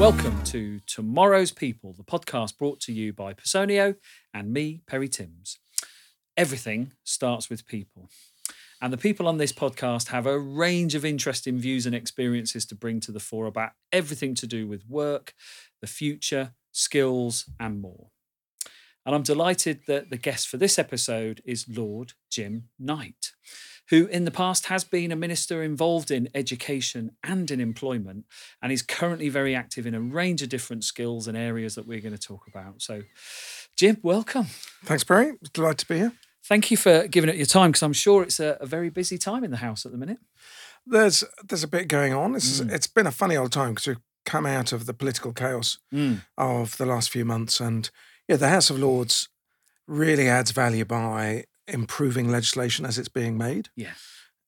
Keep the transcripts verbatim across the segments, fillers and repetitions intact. Welcome to Tomorrow's People, the podcast brought to you by Personio and me, Perry Timms. Everything starts with people. And the people on this podcast have a range of interesting views and experiences to bring to the fore about everything to do with work, the future, skills, and more. And I'm delighted that the guest for this episode is Lord Jim Knight, who in the past has been a minister involved in education and in employment, and is currently very active in a range of different skills and areas that we're going to talk about. So, Jim, welcome. Thanks, Barry. Delighted to be here. Thank you for giving up your time, because I'm sure it's a, a very busy time in the house at the minute. There's there's a bit going on. It's, mm. it's been a funny old time, because we've come out of the political chaos mm. of the last few months. And yeah, the House of Lords really adds value by improving legislation as it's being made. Yeah.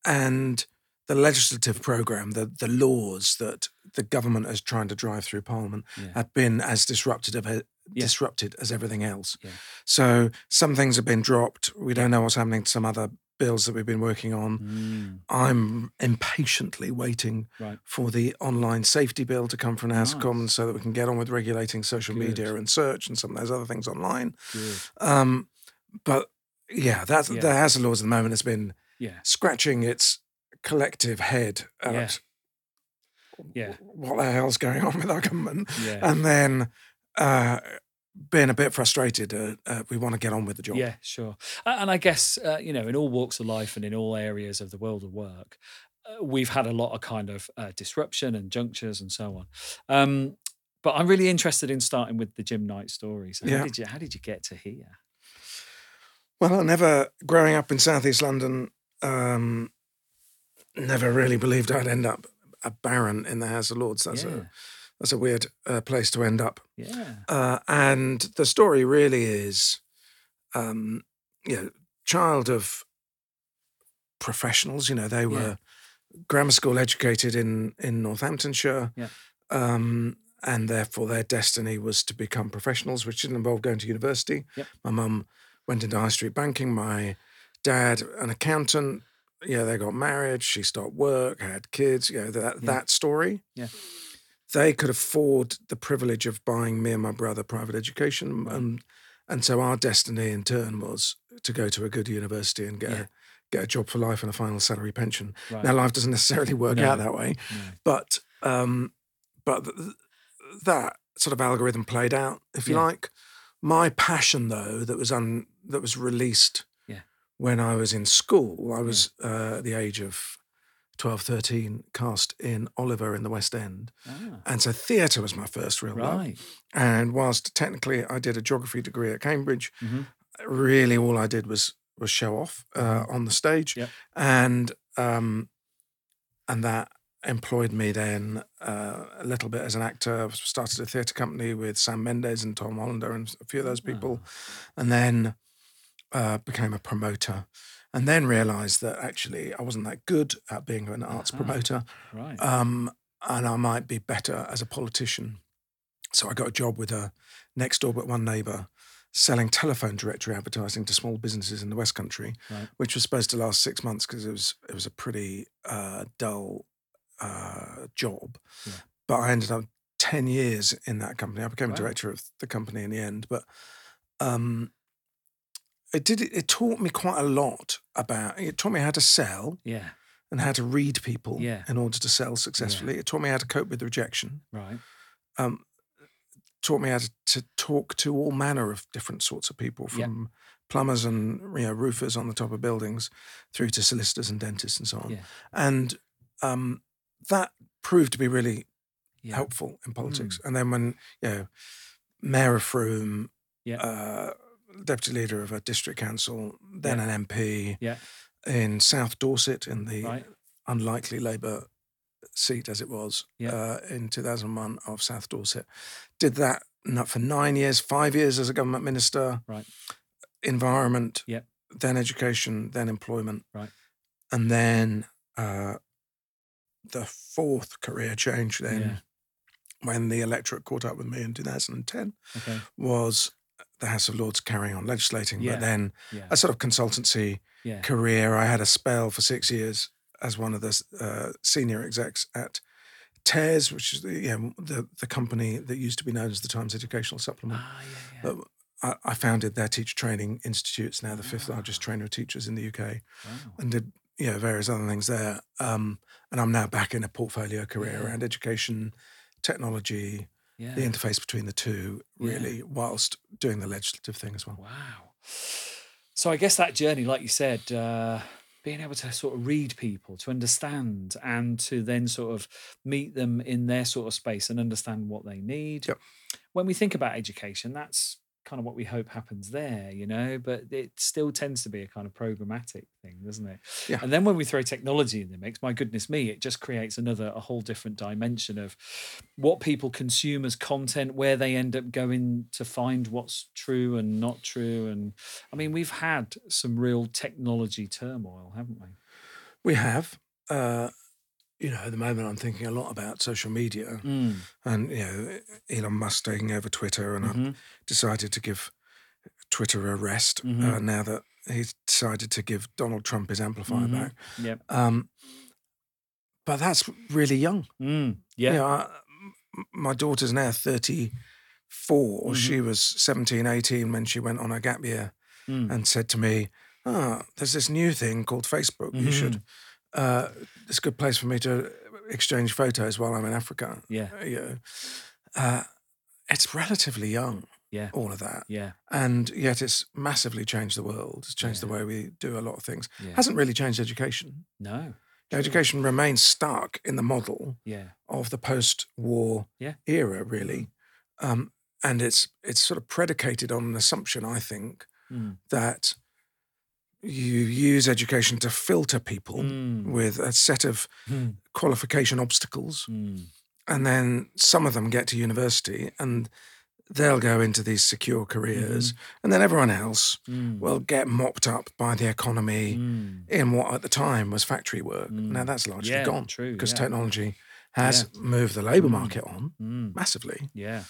And the legislative programme, the, the laws that the government is trying to drive through Parliament yeah. have been as disrupted of Yeah. disrupted as everything else. Yeah. So some things have been dropped. We don't know what's happening to some other bills that we've been working on. Mm. I'm impatiently waiting right. for the online safety bill to come from the House nice. of Commons, so that we can get on with regulating social Good. media and search and some of those other things online. Um, but yeah, that's, yeah, the House of Lords at the moment has been yeah. scratching its collective head at yeah. Yeah. what the hell's going on with our government. Yeah. And then Uh, being a bit frustrated, uh, uh, we want to get on with the job. Yeah, sure. And I guess, uh, you know, in all walks of life and in all areas of the world of work, uh, we've had a lot of kind of uh, disruption and junctures and so on. Um, but I'm really interested in starting with the Jim Knight story. So how, yeah. did you, how did you get to here? Well, I never, growing up in South East London, um, never really believed I'd end up a baron in the House of Lords. That's yeah. a... That's a weird uh, place to end up. Yeah. Uh, and the story really is, um, you know, child of professionals. You know, they were yeah. grammar school educated in, in Northamptonshire. Yeah. Um, and therefore their destiny was to become professionals, which didn't involve going to university. Yep. My mum went into high street banking. My dad, an accountant. You know, they got married. She started work, had kids. You know, that, yeah. that story. Yeah. They could afford the privilege of buying me and my brother private education. Right. And, and so our destiny in turn was to go to a good university and get, yeah. a, get a job for life and a final salary pension. Right. Now, life doesn't necessarily work no. out that way. No. But um, but th- that sort of algorithm played out, if you yeah. like. My passion, though, that was un- that was released yeah. when I was in school, I was yeah. uh, at the age of twelve, thirteen, cast in Oliver in the West End. Ah. And so theatre was my first real love. Right. And whilst technically I did a geography degree at Cambridge, mm-hmm. really all I did was was show off uh, on the stage. Yep. And um, and that employed me then uh, a little bit as an actor. I started a theatre company with Sam Mendes and Tom Hollander and a few of those people. Oh. And then uh, became a promoter. And then realised that actually I wasn't that good at being an arts uh-huh. promoter, right. um, and I might be better as a politician. So I got a job with a next door but one neighbour selling telephone directory advertising to small businesses in the West Country, right. which was supposed to last six months because it was it was a pretty uh, dull uh, job. Yeah. But I ended up ten years in that company. I became wow. a director of the company in the end, but. Um, It did. It taught me quite a lot about. It taught me how to sell, yeah, and how to read people, yeah. in order to sell successfully. Yeah. It taught me how to cope with rejection, right? Um, taught me how to, to talk to all manner of different sorts of people, from yeah. plumbers and you know roofers on the top of buildings, through to solicitors and dentists and so on. Yeah. And um, that proved to be really yeah. helpful in politics. Mm. And then when you know, Mayor of Froome, yeah. Uh, Deputy leader of a district council, then yeah. an M P yeah. in South Dorset in the right. unlikely Labour seat as it was yeah. uh, in two thousand one of South Dorset. Did that not for nine years, five years as a government minister, right. environment, yeah. then education, then employment. Right. And then uh, the fourth career change then yeah. when the electorate caught up with me in two thousand ten okay. was the House of Lords carrying on legislating, yeah. but then yeah. a sort of consultancy yeah. career. I had a spell for six years as one of the uh, senior execs at Tares, which is the, yeah, the the company that used to be known as the Times Educational Supplement. Ah, yeah, yeah. I, I founded their teacher training institutes, now the fifth wow. largest trainer of teachers in the U K, wow. and did yeah various other things there. Um, and I'm now back in a portfolio career yeah. around education, technology, yeah. the interface between the two, really, yeah. whilst doing the legislative thing as well. Wow. So I guess that journey, like you said, uh, being able to sort of read people, to understand, and to then sort of meet them in their sort of space and understand what they need. Yep. When we think about education, that's kind of what we hope happens there, you know, but it still tends to be a kind of programmatic thing, doesn't it? Yeah. And then when we throw technology in the mix, my goodness me, it just creates another, a whole different dimension of what people consume as content, where they end up going to find what's true and not true. And I mean, we've had some real technology turmoil, haven't we? We have. Uh, you know, at the moment I'm thinking a lot about social media mm. and, you know, Elon Musk taking over Twitter, and mm-hmm. I've decided to give Twitter a rest mm-hmm. uh, now that he's decided to give Donald Trump his amplifier mm-hmm. back. Yep. Um, but that's really young. Mm. Yeah. You know, I, my daughter's now thirty-four. Mm-hmm. She was seventeen, eighteen when she went on her gap year mm. and said to me, oh, there's this new thing called Facebook. Mm-hmm. You should... Uh, it's a good place for me to exchange photos while I'm in Africa. Yeah. You know, uh, it's relatively young, yeah. all of that. Yeah. And yet it's massively changed the world. It's changed yeah. the way we do a lot of things. Yeah. Hasn't really changed education. No. Sure. Education remains stuck in the model yeah. of the post-war yeah. era, really. Um, and it's it's sort of predicated on an assumption, I think, mm. that... you use education to filter people mm. with a set of mm. qualification obstacles. Mm. And then some of them get to university and they'll go into these secure careers. Mm. And then everyone else mm. will get mopped up by the economy mm. in what at the time was factory work. Mm. Now that's largely yeah, gone because yeah. technology has yeah. moved the labour market mm. on mm. massively. Yeah.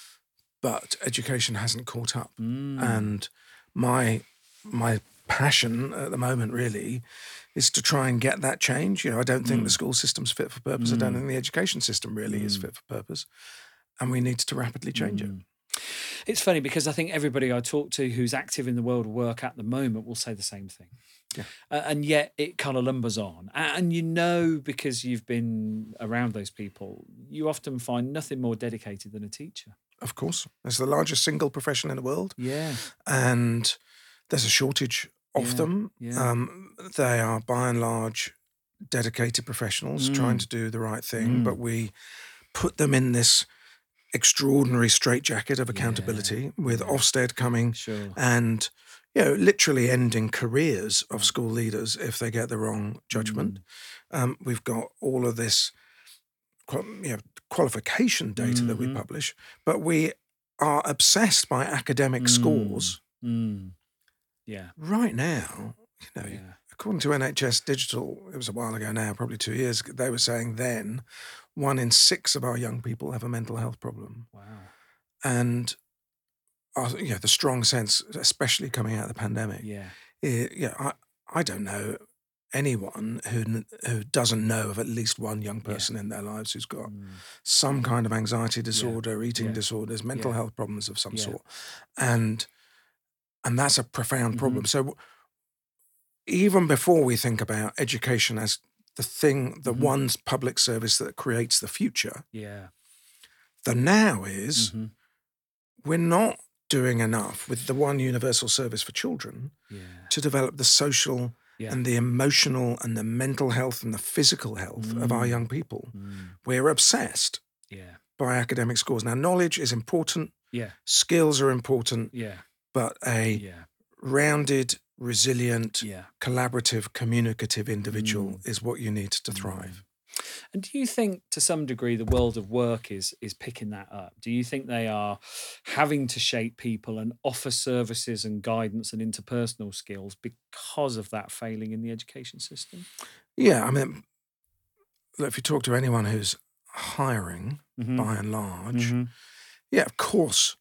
But education hasn't caught up. Mm. And my my... passion at the moment really is to try and get that change. You know, I don't think mm. the school system's fit for purpose. Mm. I don't think the education system really mm. is fit for purpose. And we need to rapidly change mm. it. It's funny because I think everybody I talk to who's active in the world of work at the moment will say the same thing. Yeah. Uh, and yet it kind of lumbers on. And you know, because you've been around those people, you often find nothing more dedicated than a teacher. Of course. It's the largest single profession in the world. Yeah. And... there's a shortage of yeah, them. Yeah. Um, they are, by and large, dedicated professionals mm. trying to do the right thing, mm. but we put them in this extraordinary straitjacket of accountability yeah. with yeah. Ofsted coming sure. and, you know, literally ending careers of school leaders if they get the wrong judgment. Mm. Um, we've got all of this qual- you know, qualification data mm-hmm. that we publish, but we are obsessed by academic mm. scores. Mm. Yeah. Right now, you know, yeah. according to N H S Digital, it was a while ago now, probably two years ago, they were saying then one in six of our young people have a mental health problem. Wow. And, our, you know, the strong sense, especially coming out of the pandemic. Yeah. It, yeah. I, I don't know anyone who who doesn't know of at least one young person yeah. in their lives who's got mm. some kind of anxiety disorder, yeah. eating yeah. disorders, mental yeah. health problems of some yeah. sort. And... And that's a profound problem. Mm-hmm. So even before we think about education as the thing, the mm-hmm. one public service that creates the future, yeah. the now is mm-hmm. we're not doing enough with the one universal service for children yeah. to develop the social yeah. and the emotional and the mental health and the physical health mm. of our young people. Mm. We're obsessed yeah. by academic scores. Now, knowledge is important. Yeah. Skills are important. Yeah. But a yeah. rounded, resilient, yeah. collaborative, communicative individual mm. is what you need to thrive. And do you think, to some degree, the world of work is is picking that up? Do you think they are having to shape people and offer services and guidance and interpersonal skills because of that failing in the education system? Yeah, I mean, if you talk to anyone who's hiring, mm-hmm. by and large, mm-hmm. yeah, of course,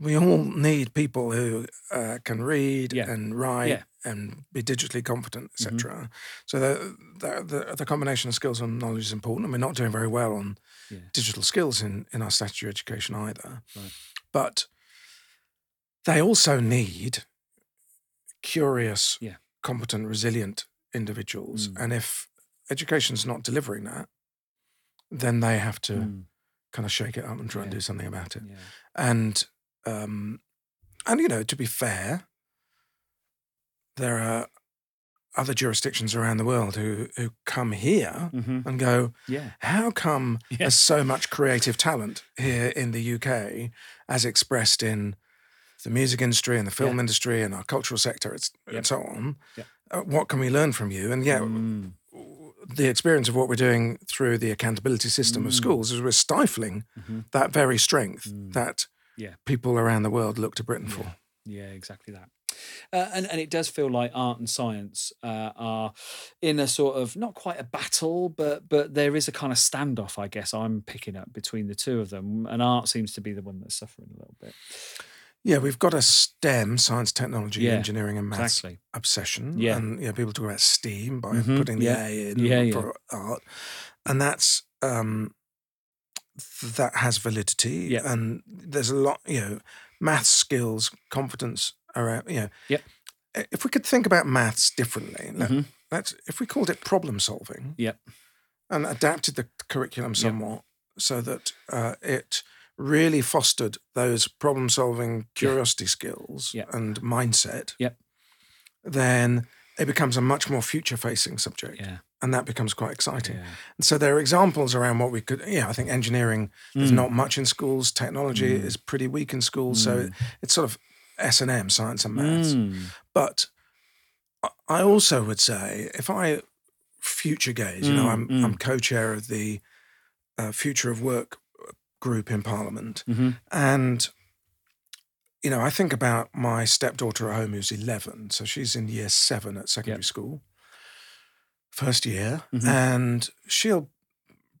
we all need people who uh, can read yeah. and write yeah. and be digitally competent, et cetera. Mm-hmm. So the, the, the combination of skills and knowledge is important, and we're not doing very well on yeah. digital skills in, in our statutory education either. Right. But they also need curious, yeah. competent, resilient individuals. Mm. And if education's not delivering that, then they have to mm. kind of shake it up and try yeah. and do something about it. Yeah. And, um, and, you know, to be fair, there are other jurisdictions around the world who, who come here mm-hmm. and go, yeah. how come yeah. there's so much creative talent here in the U K as expressed in the music industry and the film yeah. industry and our cultural sector it's, yep. and so on? Yep. Uh, what can we learn from you? And yeah, mm. the experience of what we're doing through the accountability system mm. of schools is we're stifling mm-hmm. that very strength mm. that yeah. people around the world look to Britain yeah. for. Yeah, exactly that. Uh, and, and it does feel like art and science uh, are in a sort of, not quite a battle, but but there is a kind of standoff, I guess, I'm picking up between the two of them. And art seems to be the one that's suffering a little bit. Yeah, we've got a STEM, science, technology, yeah, engineering and maths exactly. obsession. Yeah. And you know, people talk about STEAM by mm-hmm. putting the yeah. A in yeah, for yeah. art. And that's, um, that has validity. Yeah. And there's a lot, you know, math skills, confidence, around, you know, yep. if we could think about maths differently, let, mm-hmm. let's if we called it problem solving, yep. and adapted the curriculum somewhat yep. so that uh, it really fostered those problem solving curiosity yep. skills yep. and mindset, yep. then it becomes a much more future facing subject, yeah. and that becomes quite exciting. Yeah. And so there are examples around what we could. Yeah, I think engineering mm. is not much in schools. Technology mm. is pretty weak in schools, mm. so it, it's sort of S and M, science and maths. Mm. But I also would say, if I future gaze, mm, you know, I'm, mm. I'm co-chair of the uh, Future of Work group in Parliament. Mm-hmm. And, you know, I think about my stepdaughter at home who's eleven. So she's in year seven at secondary yep. school, first year. Mm-hmm. And she'll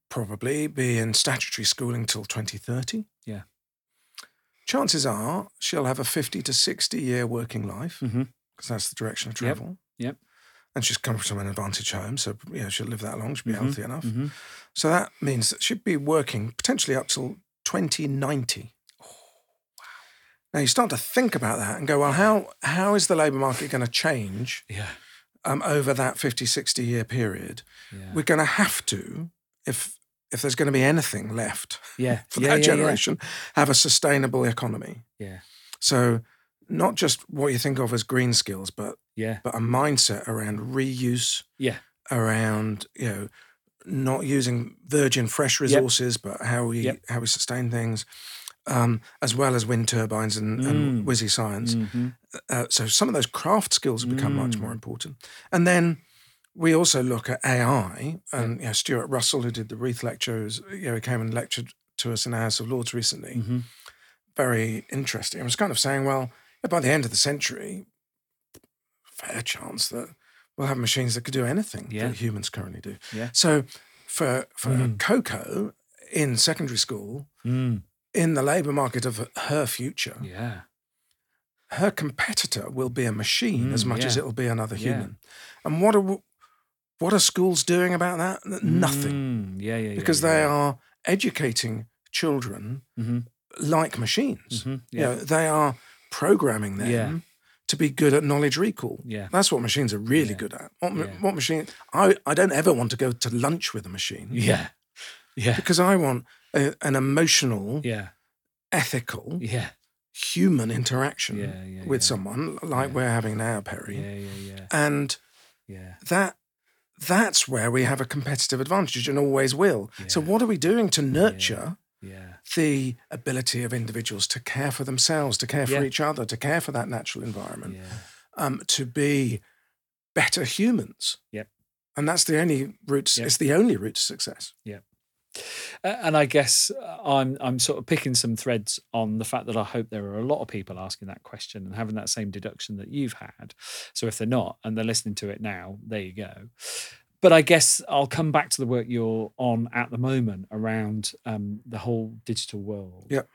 probably be in statutory schooling till twenty thirty. Yeah. Chances are she'll have a fifty to sixty year working life because mm-hmm. that's the direction of travel. Yep. yep. And she's come from an advantaged home. So, you know, she'll live that long. She'll be mm-hmm. healthy enough. Mm-hmm. So that means that she'd be working potentially up till twenty ninety. Oh, wow. Now you start to think about that and go, well, how how is the labour market going to change yeah. um, over that fifty, sixty year period? Yeah. We're going to have to, if... if there's going to be anything left yeah. for yeah, that yeah, generation, yeah. have a sustainable economy. Yeah. So not just what you think of as green skills, but yeah. but a mindset around reuse, yeah. around, you know, not using virgin fresh resources, yep. but how we yep. how we sustain things, um, as well as wind turbines and, mm. and whizzy science. Mm-hmm. Uh, so some of those craft skills have become mm. much more important. And then we also look at A I, and you know, Stuart Russell, who did the Wreath lectures, you know, he came and lectured to us in the House of Lords recently. Mm-hmm. Very interesting. I was kind of saying, well, by the end of the century, fair chance that we'll have machines that could do anything yeah. that humans currently do. Yeah. So for for mm. Coco in secondary school, mm. in the labour market of her future, yeah. her competitor will be a machine mm, as much yeah. as it'll be another human. Yeah. And what are... what are schools doing about that? Nothing. Mm, yeah, yeah, yeah. Because yeah, they yeah. are educating children mm-hmm. like machines. Mm-hmm, yeah. You know, they are programming them yeah. to be good at knowledge recall. Yeah. That's what machines are really yeah. good at. What, yeah. what machine? I, I don't ever want to go to lunch with a machine. Yeah. Yeah. Because I want a, an emotional, yeah. ethical, yeah. human interaction yeah, yeah, with yeah. someone like yeah. we're having now, Perry. Yeah, yeah, yeah. And yeah. that... that's where we have a competitive advantage and always will. Yeah. So what are we doing to nurture yeah. Yeah. the ability of individuals to care for themselves, to care for yeah. each other, to care for that natural environment, yeah. um, to be better humans? Yep. And that's the only route, yep. it's the only route to success. Yeah. Uh, and I guess I'm I'm sort of picking some threads on the fact that I hope there are a lot of people asking that question and having that same deduction that you've had. So if they're not and they're listening to it now, there you go. But I guess I'll come back to the work you're on at the moment around um, the whole digital world. Yep.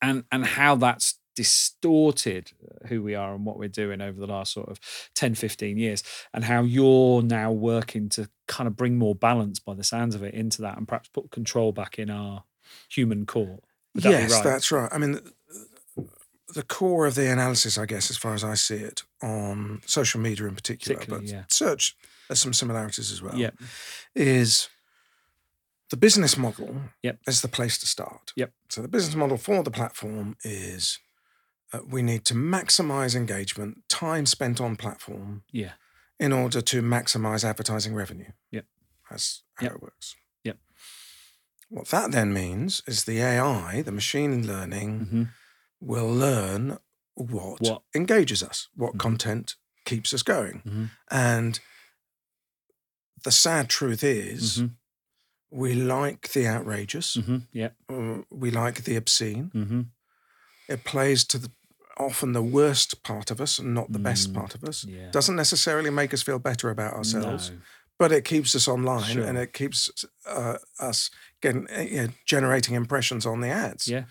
and and how that's distorted who we are and what we're doing over the last sort of ten, fifteen years, and how you're now working to kind of bring more balance by the sounds of it into that and perhaps put control back in our human core. Would that yes, be right? That's right. I mean, the core of the analysis, I guess, as far as I see it, on social media in particular, but yeah. search, there's some similarities as well, yep. is the business model yep. is the place to start. Yep. So the business model for the platform is... Uh, we need to maximise engagement, time spent on platform, yeah, in order to maximise advertising revenue. Yep. That's how yep. it works. Yep. What that then means is the A I, the machine learning, mm-hmm. will learn what, what engages us, what mm-hmm. content keeps us going. Mm-hmm. And the sad truth is... Mm-hmm. We like the outrageous. Mm-hmm. Yep. Uh, we like the obscene. Mm-hmm. It plays to the, often the worst part of us and not the mm. best part of us. Yeah. Doesn't necessarily make us feel better about ourselves, no. but it keeps us online sure. and it keeps uh, us getting, you know, generating impressions on the ads. Yeah.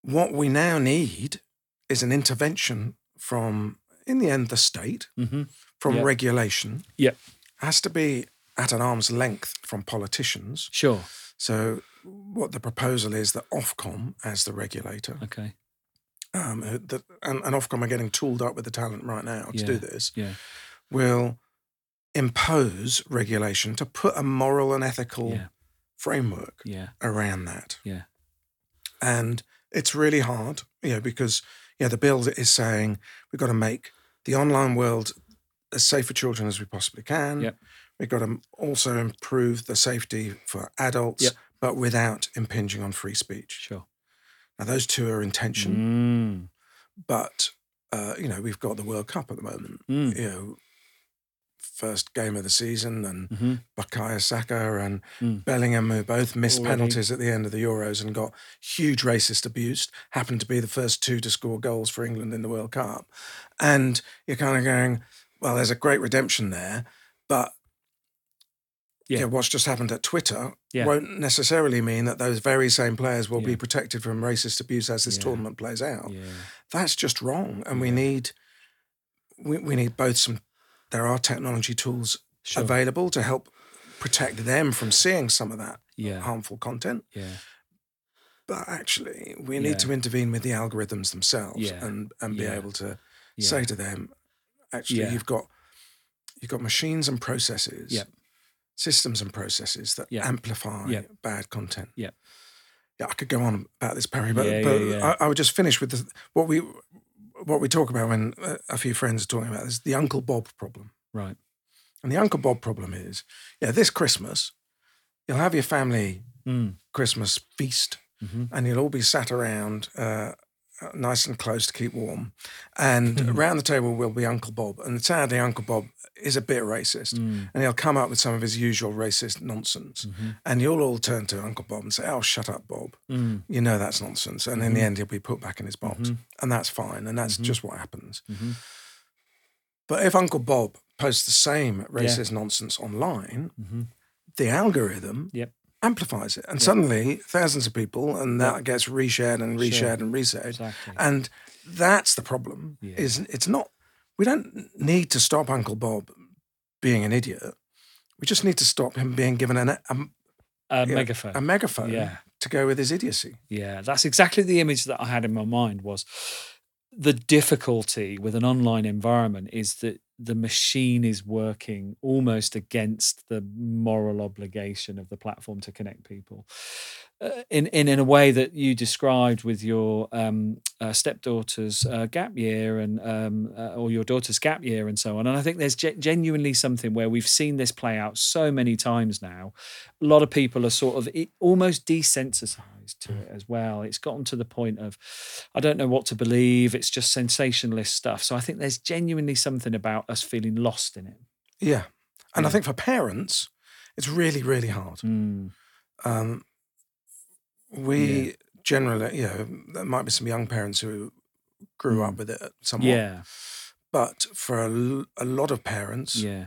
What we now need is an intervention from, in the end, the state, mm-hmm. from yep. regulation. Yep. Has to be at an arm's length from politicians. Sure. So what the proposal is that Ofcom, as the regulator, okay, um, that and, and Ofcom are getting tooled up with the talent right now to yeah, do this, yeah. will impose regulation to put a moral and ethical yeah. framework yeah. around that. Yeah. And it's really hard, you know, because yeah, you know, the bill is saying we've got to make the online world as safe for children as we possibly can. Yep. We've got to also improve the safety for adults, yep. but without impinging on free speech. Sure. Now, those two are in tension, mm. but, uh, you know, we've got the World Cup at the moment. Mm. You know, first game of the season, and mm-hmm. Bukayo Saka and mm. Bellingham, who both missed Already. penalties at the end of the Euros and got huge racist abuse, happened to be the first two to score goals for England in the World Cup. And you're kind of going, well, there's a great redemption there, but... Yeah. yeah, what's just happened at Twitter yeah. won't necessarily mean that those very same players will yeah. be protected from racist abuse as this yeah. tournament plays out. Yeah. That's just wrong, and yeah. we need we, we need both some. There are technology tools sure. available to help protect them from seeing some of that yeah. harmful content. Yeah. But actually, we yeah. need to intervene with the algorithms themselves yeah. and and be yeah. able to yeah. say to them, actually, yeah. you've got you've got machines and processes. Yeah. Systems and processes that yeah. amplify yeah. bad content. Yeah, yeah. I could go on about this, Perry, but, yeah, but yeah, yeah. I, I would just finish with the, what we what we talk about when a few friends are talking about this: the Uncle Bob problem. Right. And the Uncle Bob problem is, yeah, this Christmas you'll have your family mm. Christmas feast, mm-hmm. and you'll all be sat around, uh, nice and close to keep warm, and mm. around the table will be Uncle Bob. And sadly, Uncle Bob is a bit racist, mm. and he'll come up with some of his usual racist nonsense, mm-hmm. and you'll all turn to Uncle Bob and say, oh, shut up, Bob, mm. you know that's nonsense, and mm-hmm. in the end he'll be put back in his box, mm-hmm. and that's fine, and that's mm-hmm. just what happens. Mm-hmm. But if Uncle Bob posts the same racist yeah. nonsense online, mm-hmm. the algorithm yep. amplifies it, and yep. suddenly thousands of people, and that yep. gets reshared and reshared sure. and reshared, exactly. and that's the problem, yeah. is it's not. We don't need to stop Uncle Bob being an idiot. We just need to stop him being given an, a, a megaphone, know, a megaphone yeah. to go with his idiocy. Yeah, that's exactly the image that I had in my mind, was the difficulty with an online environment is that the machine is working almost against the moral obligation of the platform to connect people. Uh, in, in in a way that you described with your um, uh, stepdaughter's uh, gap year and um, uh, or your daughter's gap year and so on. And I think there's ge- genuinely something where we've seen this play out so many times now. A lot of people are sort of it, almost desensitized to it as well. It's gotten to the point of, I don't know what to believe. It's just sensationalist stuff. So I think there's genuinely something about us feeling lost in it. Yeah. And yeah. I think for parents, it's really, really hard. Mm. Um We yeah. generally, you know, there might be some young parents who grew mm. up with it somewhat. Yeah. But for a, a lot of parents, yeah.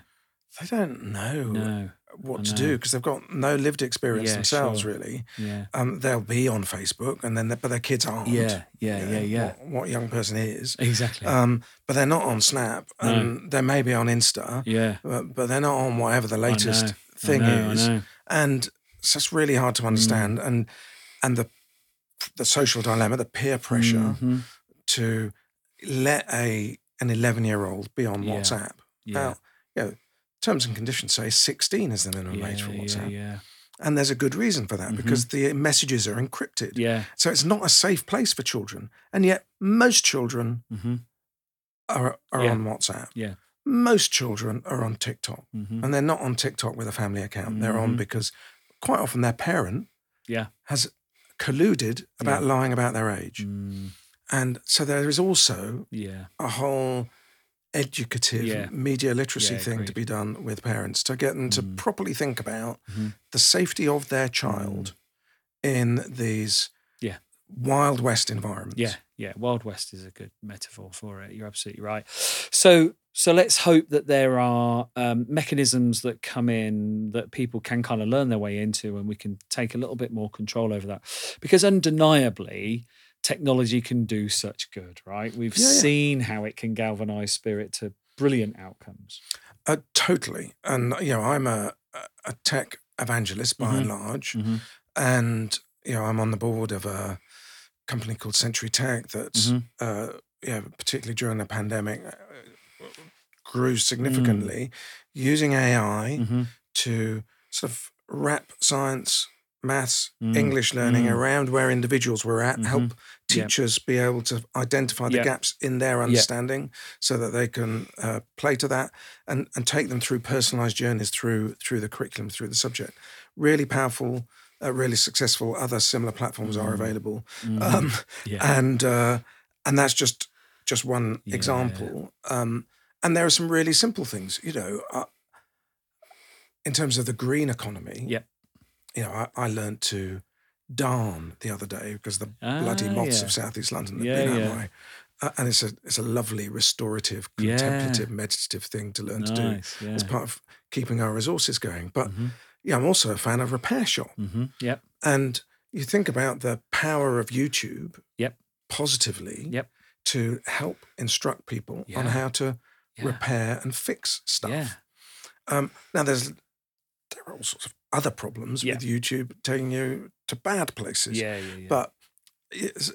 they don't know no, what I to know. do because they've got no lived experience yeah, themselves, sure. really. Yeah. Um, they'll be on Facebook, and then but their kids aren't. Yeah, yeah, you know, yeah, yeah. What, what young person is. Exactly. Um, but they're not on Snap. Um, no. They may be on Insta. Yeah. But, but they're not on whatever the latest thing I know, is. I know. And so it's really hard to understand. Mm. And and the the social dilemma, the peer pressure mm-hmm. to let a an eleven-year-old be on yeah. WhatsApp. Yeah. Now, you know, terms and conditions say sixteen is the minimum yeah, age for WhatsApp. Yeah, yeah. And there's a good reason for that mm-hmm. because the messages are encrypted. Yeah. So it's not a safe place for children. And yet most children mm-hmm. are, are yeah. on WhatsApp. Yeah. Most children are on TikTok. Mm-hmm. And they're not on TikTok with a family account. Mm-hmm. They're on because quite often their parent yeah. has colluded about yeah. lying about their age. Mm. And so there is also yeah. a whole... educative yeah. media literacy yeah, thing agreed. to be done with parents to get them to mm. properly think about mm-hmm. the safety of their child mm. in these yeah. Wild West environments. Yeah, yeah. Wild West is a good metaphor for it. You're absolutely right. So so let's hope that there are um, mechanisms that come in that people can kind of learn their way into, and we can take a little bit more control over that. Because undeniably, technology can do such good, right? We've yeah, seen yeah. how it can galvanise spirit to brilliant outcomes. Uh, totally. And, you know, I'm a, a tech evangelist by mm-hmm. and large. Mm-hmm. And, you know, I'm on the board of a company called Century Tech that's, mm-hmm. uh, you know, particularly during the pandemic, uh, grew significantly mm. using A I mm-hmm. to sort of wrap science, maths, mm. English learning mm. around where individuals were at, mm-hmm. help teachers yep. be able to identify the yep. gaps in their understanding yep. so that they can uh, play to that and, and take them through personalised journeys through through the curriculum, through the subject. Really powerful, uh, really successful. Other similar platforms mm. are available. Mm. Um, yeah. And uh, and that's just, just one yeah. example. Um, and there are some really simple things, you know, uh, in terms of the green economy. Yeah. You know, I, I learned to darn the other day because the ah, bloody moths yeah. of South East London have yeah, been out yeah. my... Uh, and it's a it's a lovely restorative, contemplative, yeah. meditative thing to learn nice, to do yeah. as part of keeping our resources going. But mm-hmm. yeah, I'm also a fan of Repair Shop. Mm-hmm. Yep. And you think about the power of YouTube yep. positively yep. to help instruct people yeah. on how to yeah. repair and fix stuff. Yeah. Um, now, there's... there are all sorts of other problems yeah. with YouTube taking you to bad places. Yeah, yeah, yeah. But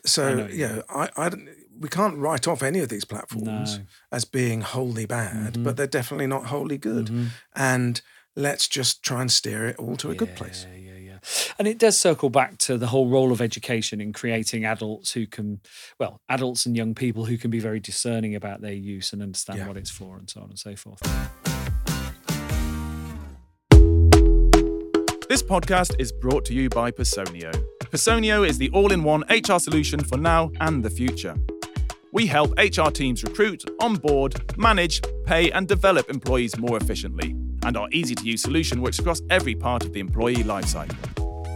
so, I know, you know, I, I don't, we can't write off any of these platforms no. as being wholly bad, mm-hmm. but they're definitely not wholly good. Mm-hmm. And let's just try and steer it all to a yeah, good place. Yeah, yeah, yeah. And it does circle back to the whole role of education in creating adults who can, well, adults and young people who can be very discerning about their use and understand yeah. what it's for and so on and so forth. This podcast is brought to you by Personio. Personio is the all-in-one H R solution for now and the future. We help H R teams recruit, onboard, manage, pay, and develop employees more efficiently. And our easy-to-use solution works across every part of the employee lifecycle.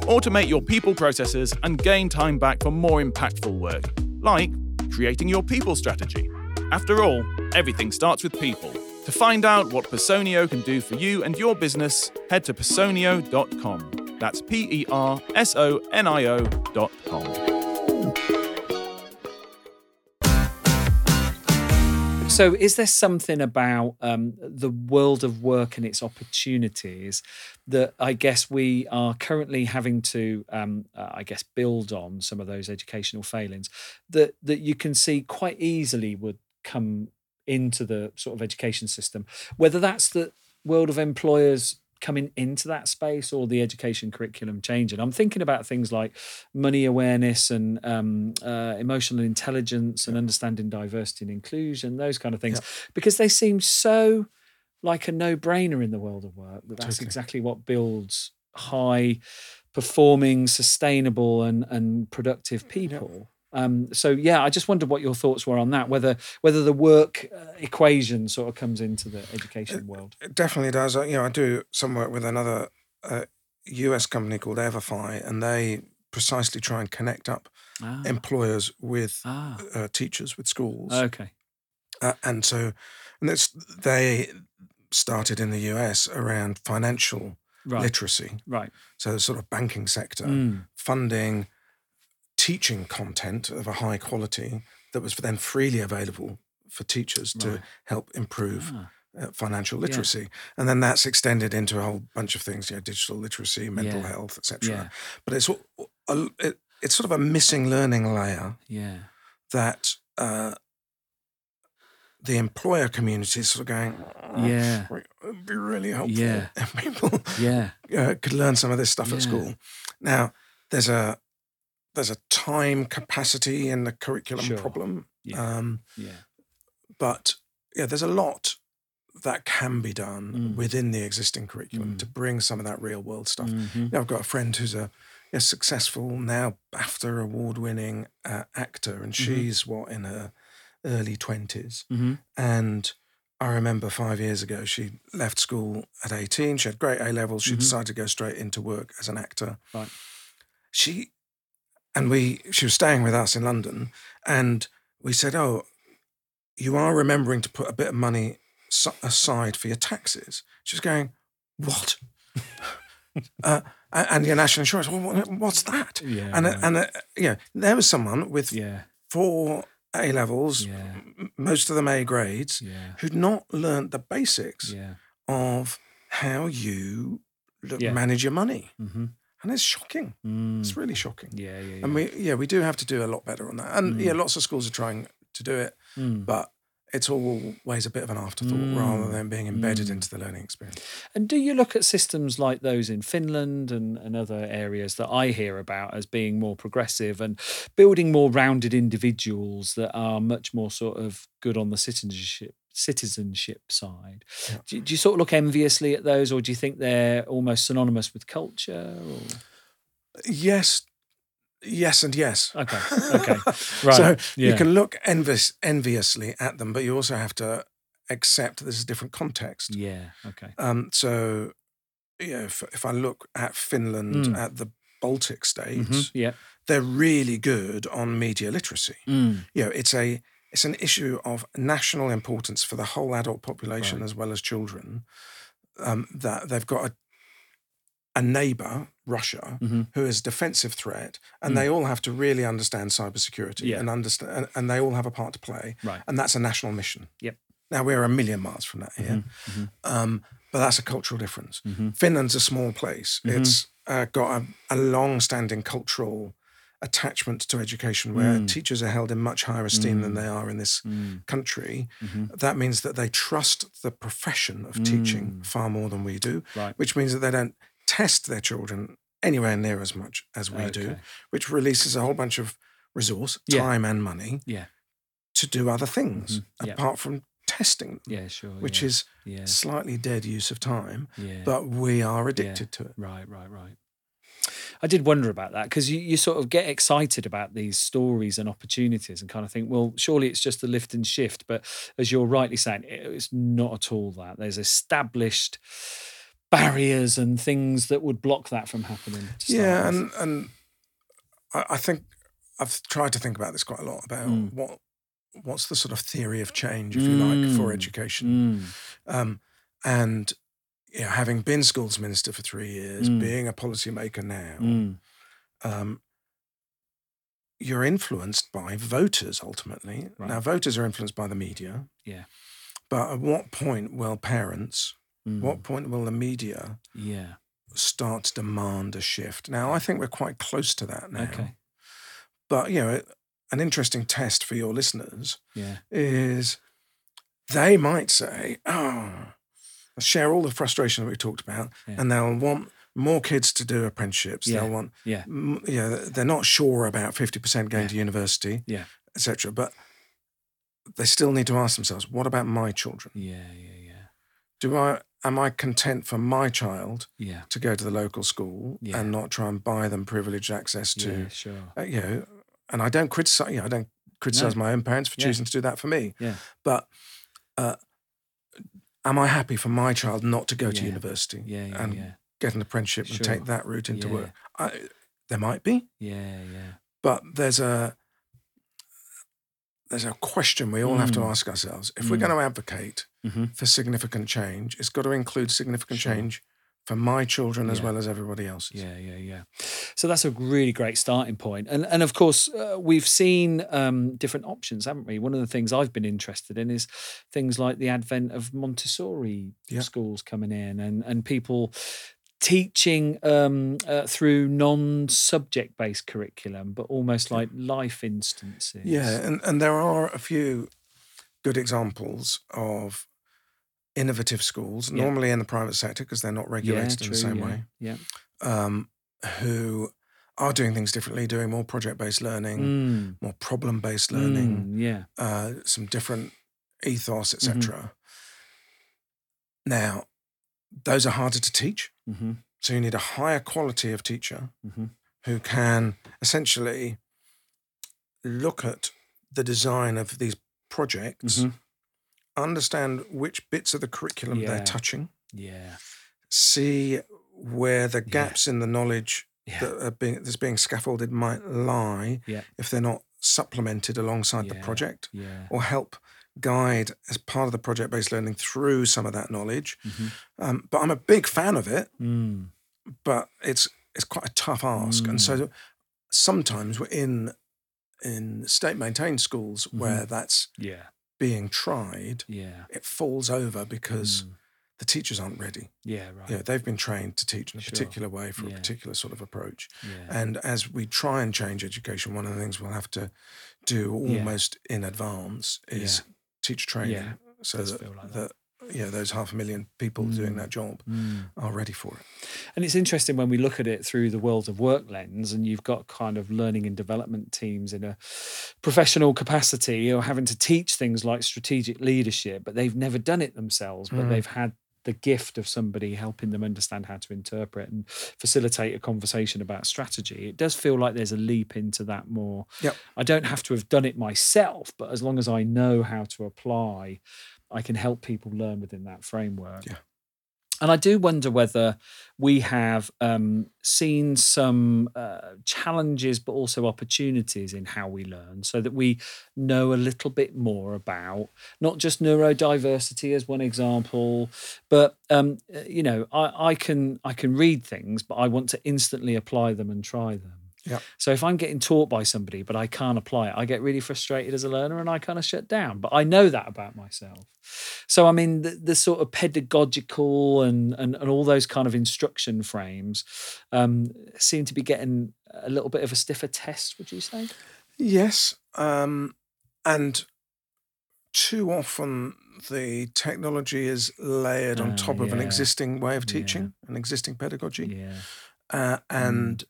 Automate your people processes and gain time back for more impactful work, like creating your people strategy. After all, everything starts with people. To find out what Personio can do for you and your business, head to personio dot com. That's P E R S O N I O dot com. So is there something about um, the world of work and its opportunities that I guess we are currently having to, um, uh, I guess, build on some of those educational failings that, that you can see quite easily would come into the sort of education system, whether that's the world of employers coming into that space or the education curriculum changing? I'm thinking about things like money awareness and um, uh, emotional intelligence and yeah. understanding diversity and inclusion, those kind of things, yeah. because they seem so like a no-brainer in the world of work. That that's okay. exactly what builds high-performing, sustainable and, and productive people. Yeah. Um, so, yeah, I just wondered what your thoughts were on that, whether whether the work uh, equation sort of comes into the education it, world. It definitely does. You know, I do some work with another uh, U S company called Everfi, and they precisely try and connect up ah. employers with ah. uh, teachers, with schools. Okay. Uh, and so and it's, they started in the U S around financial right. literacy. Right. So the sort of banking sector, mm. funding, teaching content of a high quality that was then freely available for teachers right. to help improve ah. uh, financial literacy. Yeah. And then that's extended into a whole bunch of things, you know, digital literacy, mental yeah. health, et cetera. Yeah. But it's a, it, it's sort of a missing learning layer yeah. that... Uh, the employer community is sort of going, oh, yeah, it'd be really helpful yeah. if people yeah. you know, could learn some of this stuff yeah. at school. Now, there's a there's a time capacity in the curriculum sure. problem. Yeah. Um, yeah. But yeah, there's a lot that can be done mm. within the existing curriculum mm. to bring some of that real world stuff. Mm-hmm. Now, I've got a friend who's a, a successful, now BAFTA award-winning uh, actor, and she's mm-hmm. what, in her early twenties. Mm-hmm. And I remember five years ago, she left school at eighteen. She had great A-levels. She mm-hmm. decided to go straight into work as an actor. Right. She, and we, she was staying with us in London, and we said, oh, you are remembering to put a bit of money aside for your taxes. She's going, what? uh, and your national insurance. Well, what's that? Yeah, and, right. and uh, you know, there was someone with yeah. four A-levels, yeah. most of them A grades, yeah. who'd not learnt the basics yeah. of how you yeah. manage your money. Mm-hmm. And it's shocking. Mm. It's really shocking. Yeah, yeah, yeah. And we, yeah, we do have to do a lot better on that. And mm. yeah, lots of schools are trying to do it, mm. but it's always a bit of an afterthought mm. rather than being embedded mm. into the learning experience. And do you look at systems like those in Finland and, and other areas that I hear about as being more progressive and building more rounded individuals that are much more sort of good on the citizenship citizenship side? Yeah. Do, do you sort of look enviously at those, or do you think they're almost synonymous with culture? Or? Yes, Yes and yes. Okay. Okay. Right. So yeah. you can look envious, enviously at them, but you also have to accept this is a different context. Yeah. Okay. Um. So, yeah. If, if I look at Finland, mm. at the Baltic states, mm-hmm. yeah, they're really good on media literacy. Mm. You know, it's a it's an issue of national importance for the whole adult population right. as well as children. Um. That they've got a. a neighbour, Russia, mm-hmm. who is a defensive threat, and mm. they all have to really understand cybersecurity yeah. and understand, and, and they all have a part to play. Right. And that's a national mission. Yep. Now, we're a million miles from that here, mm-hmm. um, but that's a cultural difference. Mm-hmm. Finland's a small place. Mm-hmm. It's uh, got a, a long-standing cultural attachment to education where mm. teachers are held in much higher esteem mm. than they are in this mm. country. Mm-hmm. That means that they trust the profession of mm. teaching far more than we do, right. which means that they don't test their children anywhere near as much as we okay. do, which releases a whole bunch of resource, yeah. time and money yeah. to do other things mm-hmm. yeah. apart from testing them, yeah, sure, which yeah. is yeah. slightly dead use of time, yeah. but we are addicted yeah. to it. Right, right, right. I did wonder about that because you, you sort of get excited about these stories and opportunities and kind of think, well, surely it's just a lift and shift. But as you're rightly saying, it's not at all that. There's established barriers and things that would block that from happening. Yeah, and, and I think I've tried to think about this quite a lot about mm. what what's the sort of theory of change, if mm. you like, for education. Mm. Um, and you know, having been schools minister for three years, mm. being a policymaker now, mm. um, you're influenced by voters ultimately. Right. Now, voters are influenced by the media. Yeah. But at what point will parents... Mm. What point will the media yeah. start to demand a shift? Now, I think we're quite close to that now. Okay. But, you know, an interesting test for your listeners yeah. is they might say, oh, I'll share all the frustration that we talked about, yeah. and they'll want more kids to do apprenticeships. Yeah. They'll want, yeah. m- you know, they're not sure about fifty percent going yeah. to university, yeah. et cetera. But they still need to ask themselves, what about my children? Yeah, yeah, yeah. Do I... Am I content for my child yeah. to go to the local school yeah. and not try and buy them privileged access to, yeah, sure. uh, you know, and I don't criticize, you know, I don't criticize no. my own parents for yeah. choosing to do that for me. Yeah. But uh, am I happy for my child not to go yeah. to university yeah, yeah, and yeah. get an apprenticeship sure. and take that route into yeah. work? I, there might be. Yeah, yeah. But there's a, there's a question we all mm. have to ask ourselves. If mm. we're going to advocate mm-hmm. for significant change, it's got to include significant sure. change for my children yeah. as well as everybody else's. Yeah, yeah, yeah. So that's a really great starting point. And, and of course, uh, we've seen um, different options, haven't we? One of the things I've been interested in is things like the advent of Montessori yeah. schools coming in and, and people teaching um, uh, through non-subject-based curriculum, but almost like life instances. Yeah, and, and there are a few good examples of innovative schools, yeah. normally in the private sector because they're not regulated yeah, true, in the same yeah, way, yeah. Um, who are doing things differently, doing more project-based learning, mm. more problem-based learning, mm, yeah, uh, some different ethos, et cetera. Mm-hmm. Now, those are harder to teach. Mm-hmm. So you need a higher quality of teacher mm-hmm. who can essentially look at the design of these projects, mm-hmm. understand which bits of the curriculum yeah. they're touching, yeah, see where the gaps yeah. in the knowledge yeah. that are being, that's being scaffolded might lie yeah. if they're not supplemented alongside yeah. the project, yeah. or help guide as part of the project-based learning through some of that knowledge. Mm-hmm. Um, but I'm a big fan of it, mm. but it's it's quite a tough ask. Mm. And so sometimes we're in in state-maintained schools mm-hmm. where that's yeah. being tried. Yeah. It falls over because mm. the teachers aren't ready. Yeah, right. You know, they've been trained to teach in a sure. particular way for yeah. a particular sort of approach. Yeah. And as we try and change education, one of the things we'll have to do almost yeah. in advance is yeah. teach training yeah, so that, like that. that yeah those half a million people mm. doing that job mm. are ready for it. And it's interesting when we look at it through the world of work lens, and you've got kind of learning and development teams in a professional capacity or having to teach things like strategic leadership, but they've never done it themselves, but mm. they've had the gift of somebody helping them understand how to interpret and facilitate a conversation about strategy. It does feel like there's a leap into that more. Yep. I don't have to have done it myself, but as long as I know how to apply, I can help people learn within that framework. Yeah. And I do wonder whether we have um, seen some uh, challenges, but also opportunities in how we learn, so that we know a little bit more about not just neurodiversity as one example, but um, you know, I, I can I can read things, but I want to instantly apply them and try them. Yep. So if I'm getting taught by somebody, but I can't apply it, I get really frustrated as a learner and I kind of shut down. But I know that about myself. So, I mean, the, the sort of pedagogical and, and, and all those kind of instruction frames um, seem to be getting a little bit of a stiffer test, would you say? Yes. Um, and too often the technology is layered uh, on top yeah. of an existing way of teaching, yeah. an existing pedagogy. Yeah. Uh, and... Mm.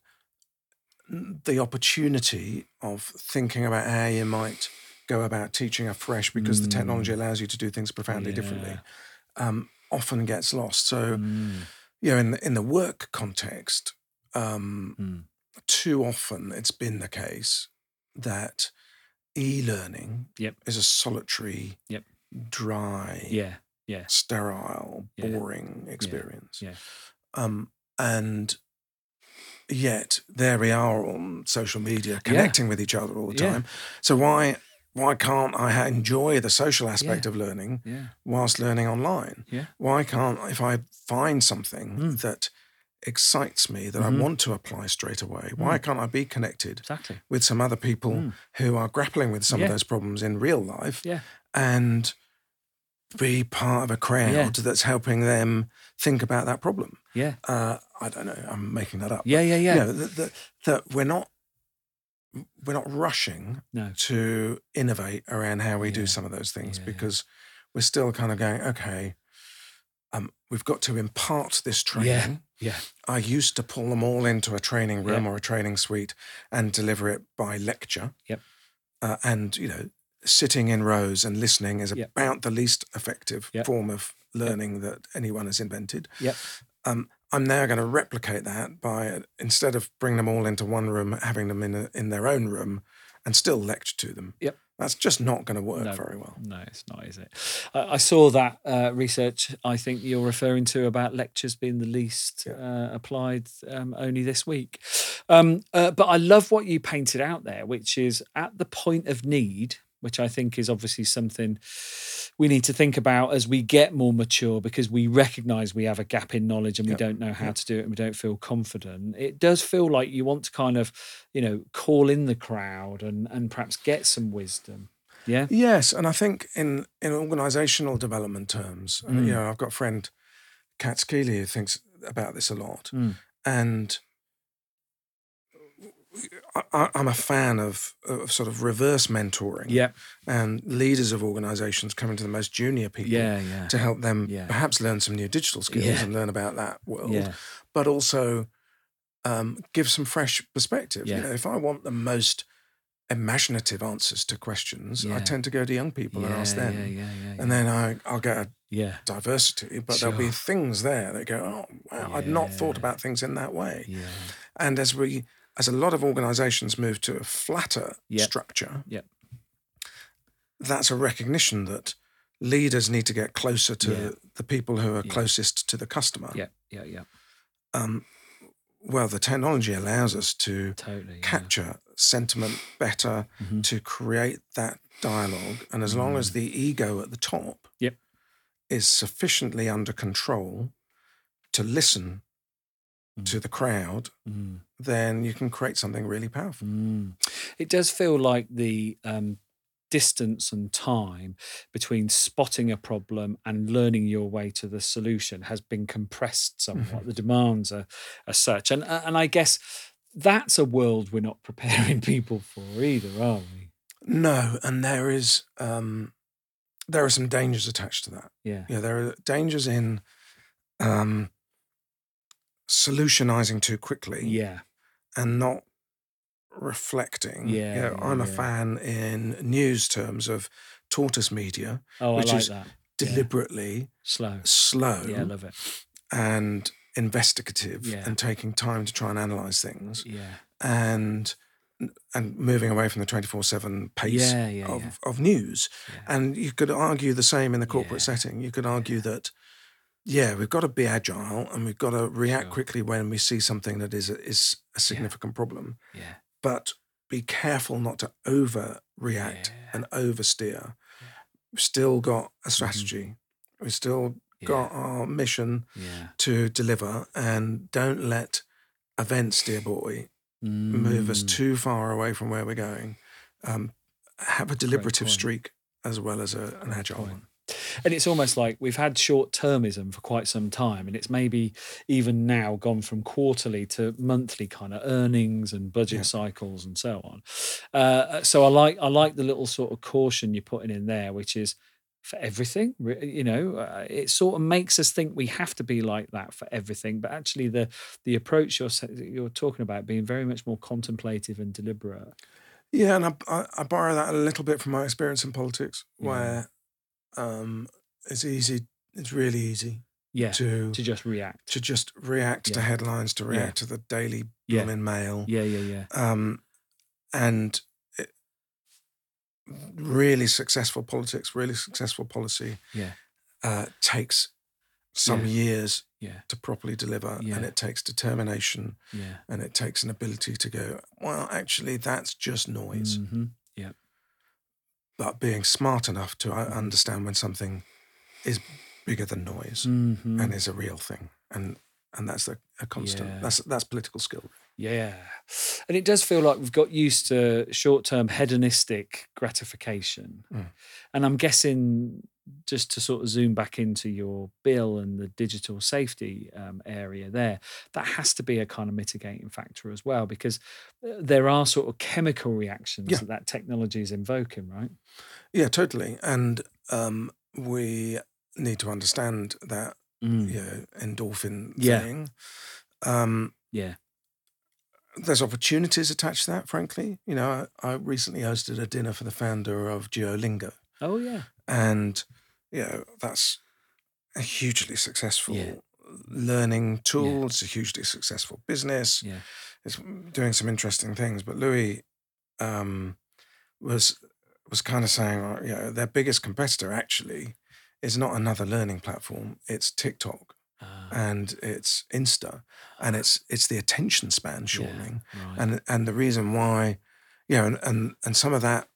the opportunity of thinking about how you might go about teaching afresh because mm. the technology allows you to do things profoundly yeah. differently um, often gets lost. So, mm. you know, in the, in the work context, um, mm. too often it's been the case that e-learning yep. is a solitary, yep. dry, yeah. Yeah. sterile, yeah. boring experience. Yeah. Yeah. Um, and... Yet there we are on social media connecting yeah. with each other all the time. Yeah. So why why can't I enjoy the social aspect yeah. of learning yeah. whilst learning online? Yeah. Why can't, if I find something mm. that excites me, that mm-hmm. I want to apply straight away, mm. why can't I be connected exactly. with some other people mm. who are grappling with some yeah. of those problems in real life yeah. and be part of a crowd yeah. that's helping them think about that problem? Yeah. Uh, I don't know. I'm making that up. Yeah, yeah, yeah. You know, that that we're not we're not rushing no. to innovate around how we yeah. do some of those things yeah, because yeah. we're still kind of going, okay, um, we've got to impart this training. Yeah. yeah. I used to pull them all into a training room yeah. or a training suite and deliver it by lecture. Yep. Uh, and you know, sitting in rows and listening is yep. about the least effective yep. form of learning yep. that anyone has invented. Yep. Um, I'm now going to replicate that by, instead of bringing them all into one room, having them in a, in their own room and still lecture to them. Yep. That's just not going to work no, very well. No, it's not, is it? I, I saw that uh, research I think you're referring to about lectures being the least yeah. uh, applied um, only this week. Um, uh, but I love what you painted out there, which is at the point of need, which I think is obviously something we need to think about as we get more mature, because we recognise we have a gap in knowledge and we yep. don't know how yep. to do it and we don't feel confident. It does feel like you want to kind of, you know, call in the crowd and, and perhaps get some wisdom. Yeah. Yes, and I think in, in organisational development terms, mm. you know, I've got a friend, Kat Keeley, who thinks about this a lot. Mm. And I, I'm a fan of, of sort of reverse mentoring, yeah, and leaders of organisations coming to the most junior people yeah, yeah. to help them yeah. perhaps learn some new digital skills yeah. and learn about that world, yeah. but also um, give some fresh perspective. Yeah. You know, if I want the most imaginative answers to questions, yeah. I tend to go to young people yeah, and ask them, yeah, yeah, yeah, yeah. and then I, I'll get a yeah. diversity, but sure. there'll be things there that go, oh, wow, yeah. I'd not thought about things in that way. Yeah. And as we... as a lot of organisations move to a flatter yep. structure, yep. that's a recognition that leaders need to get closer to yeah. the people who are yeah. closest to the customer. Yeah, yeah, yeah. Um, well, the technology allows us to totally, capture yeah. sentiment better, mm-hmm. to create that dialogue. And as long mm. as the ego at the top yep. is sufficiently under control to listen mm. to the crowd, mm. then you can create something really powerful. Mm. It does feel like the um, distance and time between spotting a problem and learning your way to the solution has been compressed somewhat. Mm-hmm. The demands are, are such. And, and I guess that's a world we're not preparing people for either, are we? No, and there is um, there are some dangers attached to that. Yeah, yeah there are dangers in... Um, solutionizing too quickly yeah. and not reflecting. Yeah, you know, I'm yeah. a fan in news terms of tortoise media, oh, which I like is that. Deliberately yeah. slow, slow yeah, I love it. And investigative yeah. and taking time to try and analyze things yeah. and and moving away from the twenty-four seven pace yeah, yeah, of, yeah. of news. Yeah. And you could argue the same in the corporate yeah. setting. You could argue yeah. that yeah, we've got to be agile and we've got to react sure. quickly when we see something that is a, is a significant yeah. problem. Yeah. But be careful not to overreact yeah. and oversteer. Yeah. We've still got a strategy. Mm-hmm. We've still yeah. got our mission yeah. to deliver, and don't let events, dear boy, mm. move us too far away from where we're going. Um, have a deliberative streak as well as a, an agile one. And it's almost like we've had short-termism for quite some time, and it's maybe even now gone from quarterly to monthly kind of earnings and budget yeah. cycles and so on. Uh, so I like I like the little sort of caution you're putting in there, which is for everything. You know, uh, it sort of makes us think we have to be like that for everything, but actually the the approach you're you're talking about being very much more contemplative and deliberate. Yeah, and I I, I borrow that a little bit from my experience in politics, yeah. where. Um, it's easy. It's really easy. Yeah, to to just react. To just react yeah. to headlines. To react yeah. to the daily yeah. blooming mail. Yeah, yeah, yeah. Um, and it, really successful politics, really successful policy. Yeah, uh, takes some yeah. years. Yeah. to properly deliver, yeah. and it takes determination. Yeah, and it takes an ability to go, well, actually, that's just noise. Mm-hmm. Yeah. But being smart enough to understand when something is bigger than noise mm-hmm. and is a real thing, and and that's a, a constant. Yeah. That's that's political skill. Yeah, and it does feel like we've got used to short-term hedonistic gratification, mm. and I'm guessing. Just to sort of zoom back into your bill and the digital safety um, area there, that has to be a kind of mitigating factor as well, because there are sort of chemical reactions yeah. that that technology is invoking, right? Yeah, totally. And um, we need to understand that mm. you know, endorphin yeah. thing. Um, yeah. There's opportunities attached to that, frankly. You know, I, I recently hosted a dinner for the founder of Duolingo. Oh, yeah. And, you know, that's a hugely successful yeah. learning tool. Yeah. It's a hugely successful business. Yeah. It's doing some interesting things. But Louis um, was was kind of saying, you know, their biggest competitor actually is not another learning platform. It's TikTok ah. and it's Insta. And it's it's the attention span shortening. Yeah, right. And and the reason why, you know, and, and, and some of that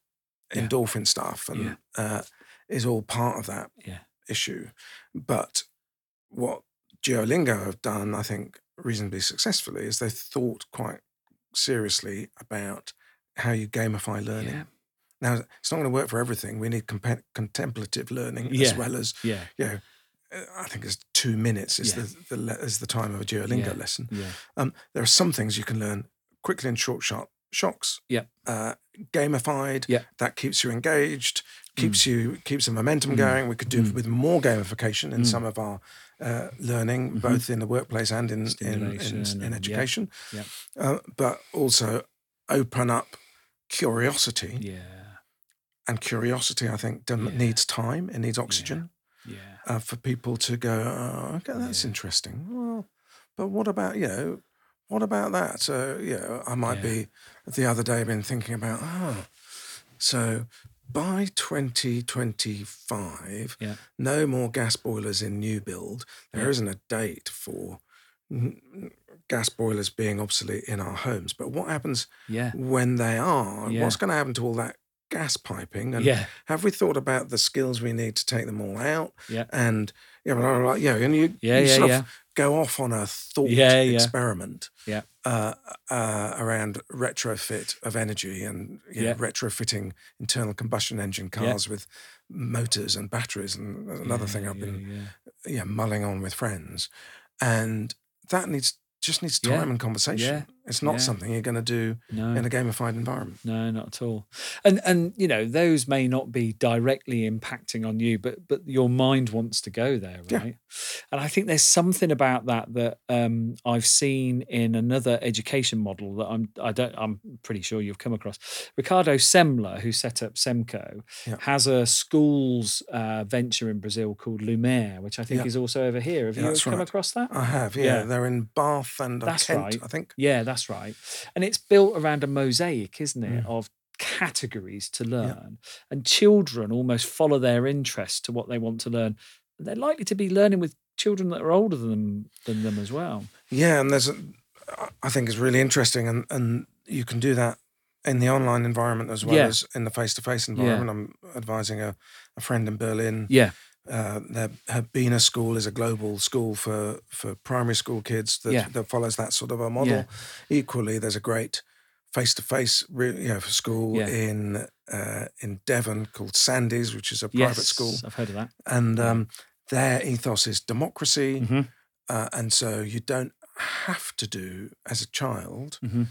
yeah. endorphin stuff, and yeah. uh, is all part of that yeah. issue. But what Duolingo have done, I think, reasonably successfully, is they've thought quite seriously about how you gamify learning. Yeah. Now, it's not going to work for everything. We need comp- contemplative learning yeah. as well as, yeah. you know, I think it's two minutes is, yeah. the, the le- is the time of a Duolingo yeah. lesson. Yeah. Um, there are some things you can learn quickly and short, sharp shocks. Yeah. Uh, gamified. Yeah. That keeps you engaged, keeps mm. you keeps the momentum mm. going. We could do mm. with more gamification in mm. some of our uh, learning, mm-hmm. both in the workplace and in in, in, in, in education. Yeah. Yeah. Uh, but also open up curiosity. Yeah. And curiosity, I think, yeah. needs time. It needs oxygen. Yeah. yeah. Uh, for people to go, oh, okay, that's yeah. interesting. Well, but what about, you know, what about that? So, you know, I might yeah. be, the other day, I've been thinking about, oh, so by twenty twenty-five, yeah. no more gas boilers in new build. There yeah. isn't a date for n- gas boilers being obsolete in our homes. But what happens yeah. when they are? Yeah. What's going to happen to all that gas piping, and yeah. have we thought about the skills we need to take them all out? Yeah. And you know, like, you know, and you, yeah, you yeah, sort yeah. of go off on a thought yeah, experiment yeah. Uh, uh, around retrofit of energy and you yeah. know, retrofitting internal combustion engine cars yeah. with motors and batteries, and another yeah, thing I've yeah, been yeah. yeah mulling on with friends, and that needs just needs time yeah. and conversation. Yeah. It's not yeah. something you're going to do no. in a gamified environment. No, not at all. And and you know, those may not be directly impacting on you, but but your mind wants to go there, right? Yeah. And I think there's something about that that um, I've seen in another education model that I'm I don't I'm pretty sure you've come across. Ricardo Semler, who set up Semco, yeah. has a schools uh, venture in Brazil called Lumiere, which I think yeah. is also over here. Have yeah, you ever come right. across that? I have. Yeah, yeah. They're in Bath and that's Kent, right. I think. Yeah. That's That's right. And it's built around a mosaic, isn't it, mm. of categories to learn. Yeah. And children almost follow their interest to what they want to learn. And they're likely to be learning with children that are older than, than them as well. Yeah, and there's, a, I think it's really interesting. And, and you can do that in the online environment as well yeah. as in the face-to-face environment. Yeah. I'm advising a, a friend in Berlin. Yeah. Uh, their, her Bina school is a global school for, for primary school kids that, yeah. that follows that sort of a model. Yeah. Equally, there's a great face-to-face re- you know, school yeah. in uh, in Devon called Sandy's, which is a private yes, school. I've heard of that. And um, their ethos is democracy. Mm-hmm. Uh, and so you don't have to do, as a child, mm-hmm.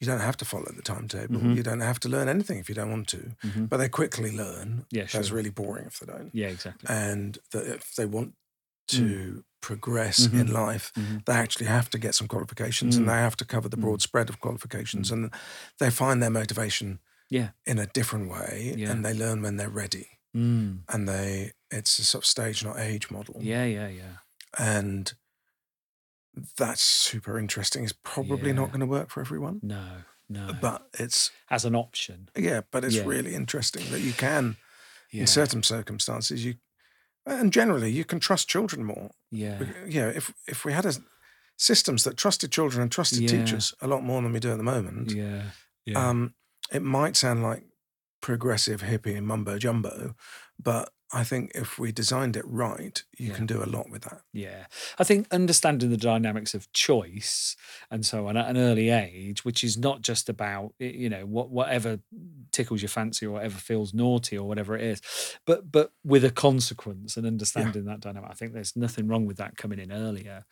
you don't have to follow the timetable. Mm-hmm. You don't have to learn anything if you don't want to. Mm-hmm. But they quickly learn. Yeah, sure. That's really boring if they don't. Yeah, exactly. And that if they want to mm. progress mm-hmm. in life, mm-hmm. they actually have to get some qualifications mm. and they have to cover the broad mm. spread of qualifications. Mm. And they find their motivation yeah. in a different way yeah. and they learn when they're ready. Mm. And they it's a sort of stage, not age model. Yeah, yeah, yeah. And... that's super interesting. It's probably yeah. not going to work for everyone. No, no. But it's... as an option. Yeah, but it's yeah. really interesting that you can, yeah. in certain circumstances, you and generally, you can trust children more. Yeah. You know, if, if we had a, systems that trusted children and trusted yeah. teachers a lot more than we do at the moment, yeah. yeah. Um, it might sound like progressive hippie mumbo-jumbo, but... I think if we designed it right, you yeah. can do a lot with that. Yeah. I think understanding the dynamics of choice and so on at an early age, which is not just about, you know, what, whatever tickles your fancy or whatever feels naughty or whatever it is, but but with a consequence and understanding yeah. that dynamic. I think there's nothing wrong with that coming in earlier.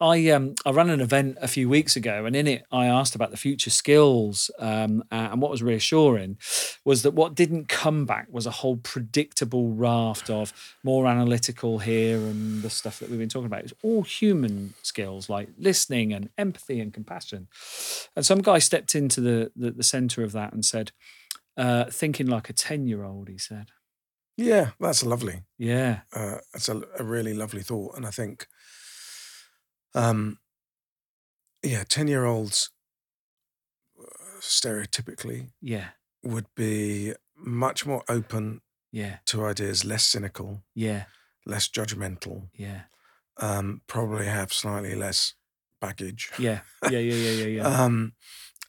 I um I ran an event a few weeks ago, and in it I asked about the future skills, um, and what was reassuring was that what didn't come back was a whole predictable run of more analytical here and the stuff that we've been talking about. It's all human skills like listening and empathy and compassion. And some guy stepped into the the, the centre of that and said, uh, thinking like a ten-year-old, he said. Yeah, that's lovely. Yeah. Uh, that's a, a really lovely thought. And I think, um, yeah, ten-year-olds stereotypically yeah. would be much more open yeah. to ideas, less cynical, yeah, less judgmental, yeah, um, probably have slightly less baggage, yeah, yeah, yeah, yeah, yeah, yeah. um,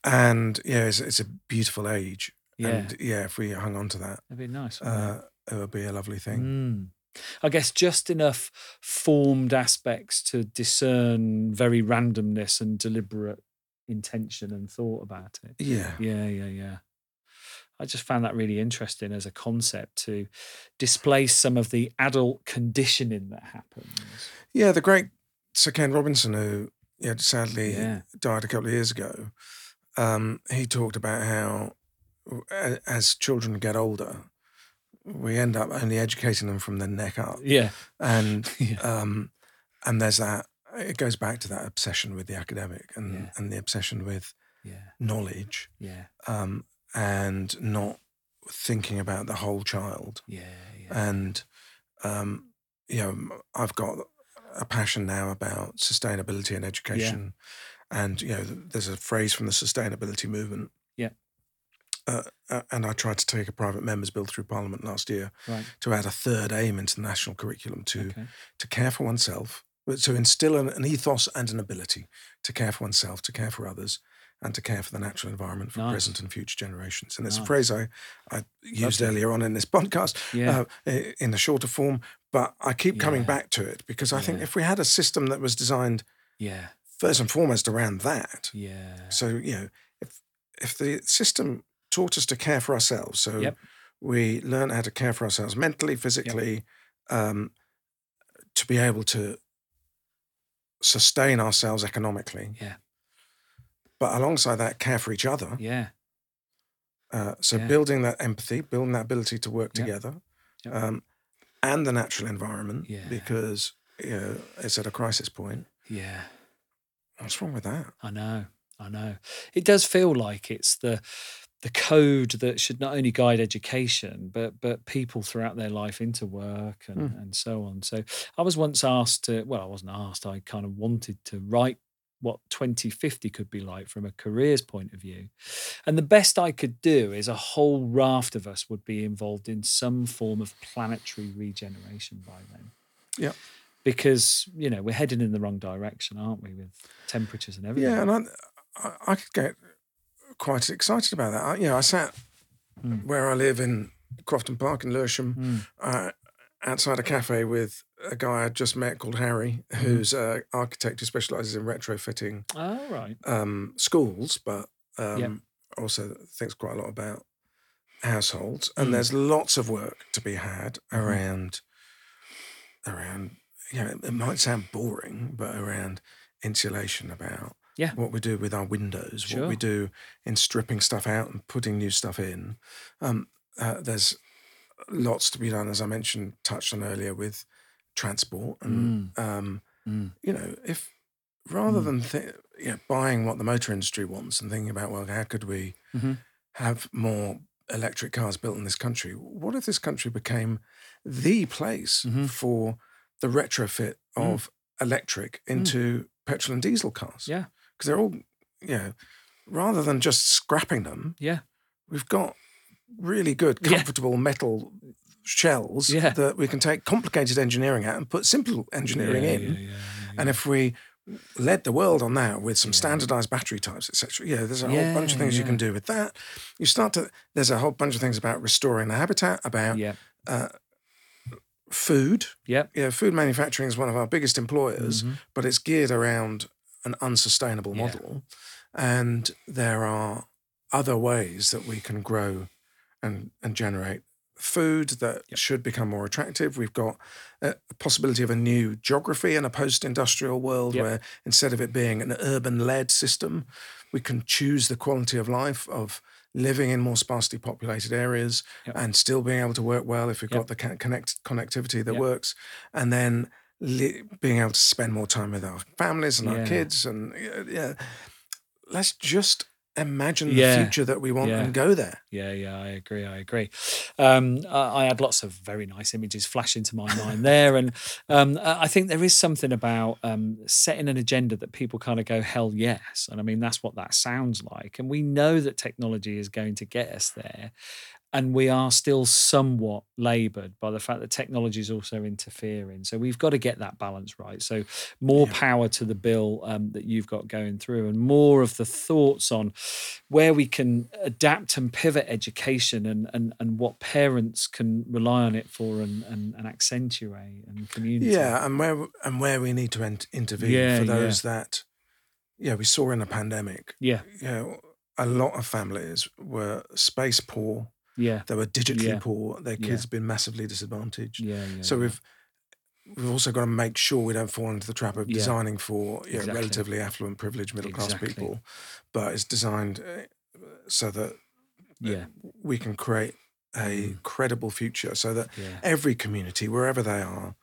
and yeah, it's, it's a beautiful age, Yeah. And yeah, if we hung on to that, it'd be nice. Uh, it? it would be a lovely thing. Mm. I guess just enough formed aspects to discern very randomness and deliberate intention and thought about it. Yeah. Yeah, yeah, yeah. I just found that really interesting as a concept to displace some of the adult conditioning that happens. Yeah, the great Sir Ken Robinson, who yeah, sadly yeah. died a couple of years ago, um, he talked about how as children get older, we end up only educating them from the neck up. Yeah. And yeah. Um, and there's that, it goes back to that obsession with the academic and, yeah. and the obsession with yeah. knowledge. Yeah. Um, and not thinking about the whole child. Yeah, yeah. And, um, you know, I've got a passion now about sustainability and education. Yeah. And, you know, there's a phrase from the sustainability movement. Yeah. Uh, and I tried to take a private members bill through Parliament last year right. to add a third aim into the national curriculum to, okay. to care for oneself, to instill an, an ethos and an ability to care for oneself, to care for others, and to care for the natural environment for nice. present and future generations. And there's nice. a phrase I, I used Lovely. earlier on in this podcast yeah. uh, in the shorter form, but I keep yeah. coming back to it because I yeah. think if we had a system that was designed yeah. first and foremost around that, yeah. so, you know, if, if the system taught us to care for ourselves, so yep. we learn how to care for ourselves mentally, physically, yep. um, to be able to sustain ourselves economically. Yeah. But alongside that, care for each other. Yeah. Uh, so yeah. building that empathy, building that ability to work yep. together, yep. Um, and the natural environment, yeah. because you know, it's at a crisis point. Yeah. What's wrong with that? I know, I know. It does feel like it's the the code that should not only guide education, but but people throughout their life into work and, mm. and so on. So I was once asked to, well, I wasn't asked, I kind of wanted to write what twenty fifty could be like from a careers point of view. And the best I could do is a whole raft of us would be involved in some form of planetary regeneration by then. Yeah. Because, you know, we're heading in the wrong direction, aren't we, with temperatures and everything. Yeah, and I, I could get quite excited about that. I, you know, I sat mm. where I live in Crofton Park in Lewisham, mm. uh, outside a cafe with a guy I just met called Harry, who's mm. an architect who specialises in retrofitting oh, right. um, schools, but um, yep. also thinks quite a lot about households. And mm. there's lots of work to be had around, mm. around. You know, it might sound boring, but around insulation, about yeah. what we do with our windows, sure. what we do in stripping stuff out and putting new stuff in. Um, uh, there's lots to be done, as I mentioned, touched on earlier, with transport and mm. um mm. you know, if rather mm. than th- you know, buying what the motor industry wants and thinking about, well, how could we mm-hmm. have more electric cars built in this country, what if this country became the place mm-hmm. for the retrofit of mm. electric into mm. petrol and diesel cars? Yeah, because they're all, you know, rather than just scrapping them, yeah, we've got really good, comfortable yeah. metal shells yeah. that we can take complicated engineering out and put simple engineering yeah, in. Yeah, yeah, yeah, yeah. And if we led the world on that with some yeah. standardised battery types, et cetera, yeah, there's a yeah, whole bunch of things yeah. you can do with that. You start to there's a whole bunch of things about restoring the habitat, about yeah. uh, food. Yeah, you know, food manufacturing is one of our biggest employers, mm-hmm. but it's geared around an unsustainable yeah. model, and there are other ways that we can grow and and generate food that yep. should become more attractive. We've got a possibility of a new geography and a post-industrial world yep. where instead of it being an urban-led system, we can choose the quality of life of living in more sparsely populated areas yep. and still being able to work well if we've yep. got the connect- connectivity that yep. works, and then li- being able to spend more time with our families and yeah. our kids. And yeah, let's just imagine yeah. the future that we want yeah. and go there. Yeah, yeah, I agree, I agree. Um, I, I had lots of very nice images flash into my mind there. And um, I think there is something about um, setting an agenda that people kind of go, hell yes. And I mean, that's what that sounds like. And we know that technology is going to get us there. And we are still somewhat laboured by the fact that technology is also interfering. So we've got to get that balance right. So more yeah. power to the bill um, that you've got going through, and more of the thoughts on where we can adapt and pivot education, and and, and what parents can rely on it for, and, and, and accentuate, and community. Yeah, and where and where we need to ent- intervene yeah, for those yeah. that, yeah, we saw in the pandemic. Yeah. You know, a lot of families were space poor. Yeah, they were digitally yeah. poor. Their kids yeah. have been massively disadvantaged. Yeah, yeah, so yeah. we've we've also got to make sure we don't fall into the trap of yeah. designing for you know, exactly. relatively affluent, privileged, middle class exactly. people, but it's designed so that yeah. we can create a mm. credible future, so that yeah. every community, wherever they are,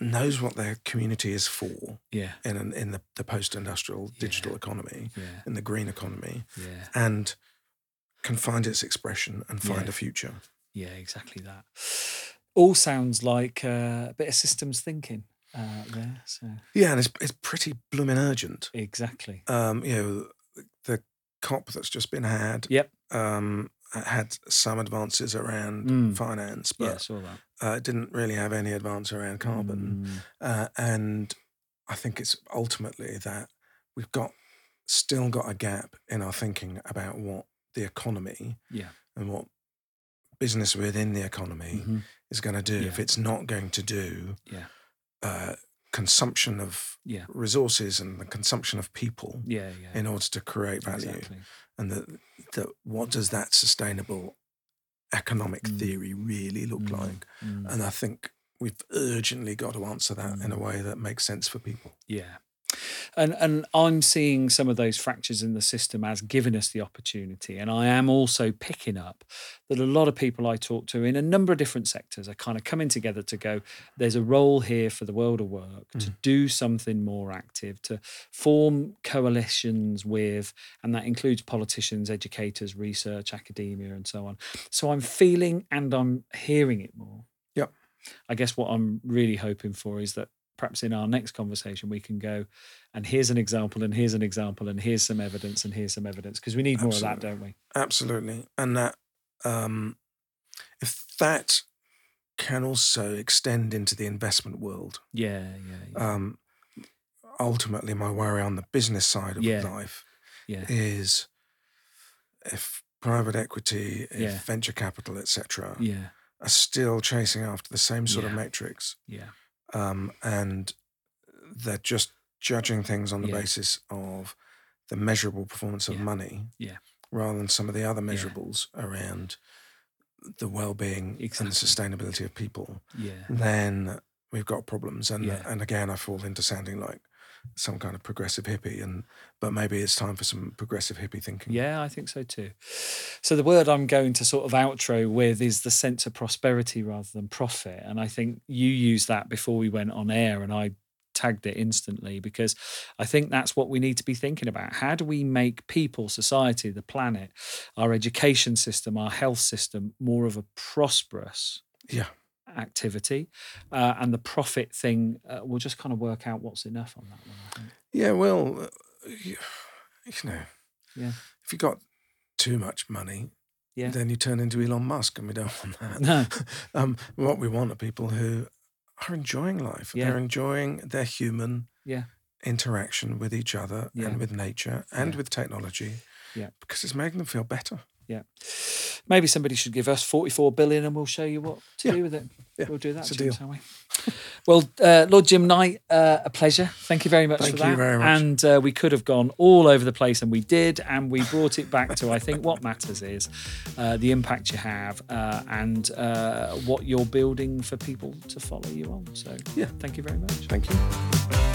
knows what their community is for. Yeah, in an, in the, the post-industrial yeah. digital economy, yeah. in the green economy, yeah. and can find its expression and find yeah. a future. Yeah, exactly that. All sounds like uh, a bit of systems thinking uh, there. So. Yeah, and it's it's pretty blooming urgent. Exactly. Um, you know, the COP that's just been had. Yep. Um, had some advances around mm. finance, but yeah, I saw that. Uh, it didn't really have any advance around carbon. Mm. Uh, and I think it's ultimately that we've got still got a gap in our thinking about what the economy yeah. and what business within the economy mm-hmm. is going to do yeah. if it's not going to do yeah. uh, consumption of yeah. resources and the consumption of people yeah, yeah, in order to create value. Exactly. And the, the, what does that sustainable economic mm. theory really look mm. like? Mm. And I think we've urgently got to answer that mm. in a way that makes sense for people. Yeah. And and I'm seeing some of those fractures in the system as giving us the opportunity. And I am also picking up that a lot of people I talk to in a number of different sectors are kind of coming together to go, there's a role here for the world of work mm. to do something more active, to form coalitions with, and that includes politicians, educators, research, academia, and so on. So I'm feeling and I'm hearing it more. Yep. I guess what I'm really hoping for is that perhaps in our next conversation we can go, and here's an example, and here's an example, and here's some evidence, and here's some evidence, because we need more Absolutely. Of that, don't we? Absolutely. And that um, if that can also extend into the investment world. Yeah, yeah, yeah. Um, ultimately, my worry on the business side of yeah. life yeah. is if private equity, if yeah. venture capital, et cetera, yeah. are still chasing after the same sort yeah. of metrics. Yeah. Um, and they're just judging things on the yeah. basis of the measurable performance of yeah. money yeah. rather than some of the other measurables yeah. around the well-being exactly. and sustainability of people, yeah. then we've got problems. And yeah. and again, I fall into sounding like some kind of progressive hippie, and but maybe it's time for some progressive hippie thinking. Yeah, I think so too. So the word I'm going to sort of outro with is the sense of prosperity rather than profit. And I think you used that before we went on air, and I tagged it instantly, because I think that's what we need to be thinking about. How do we make people, society, the planet, our education system, our health system, more of a prosperous yeah. activity, uh, and the profit thing, uh, we'll just kind of work out what's enough on that one, I think. Yeah, well, uh, you, you know, yeah. if you got too much money, yeah. then you turn into Elon Musk, and we don't want that. No. um, what we want are people who are enjoying life. Yeah. They're enjoying their human yeah. interaction with each other yeah. and with nature and yeah. with technology yeah. because it's making them feel better. Yeah. Maybe somebody should give us forty-four billion and we'll show you what to yeah. do with it. Yeah. We'll do that, Jim, shall we? Well, uh, Lord Jim Knight, uh, a pleasure. Thank you very much Thank for that. Thank you very much. And uh, we could have gone all over the place, and we did, and we brought it back to, I think, what matters is uh, the impact you have uh, and uh, what you're building for people to follow you on. So, yeah. Thank you very much. Thank you.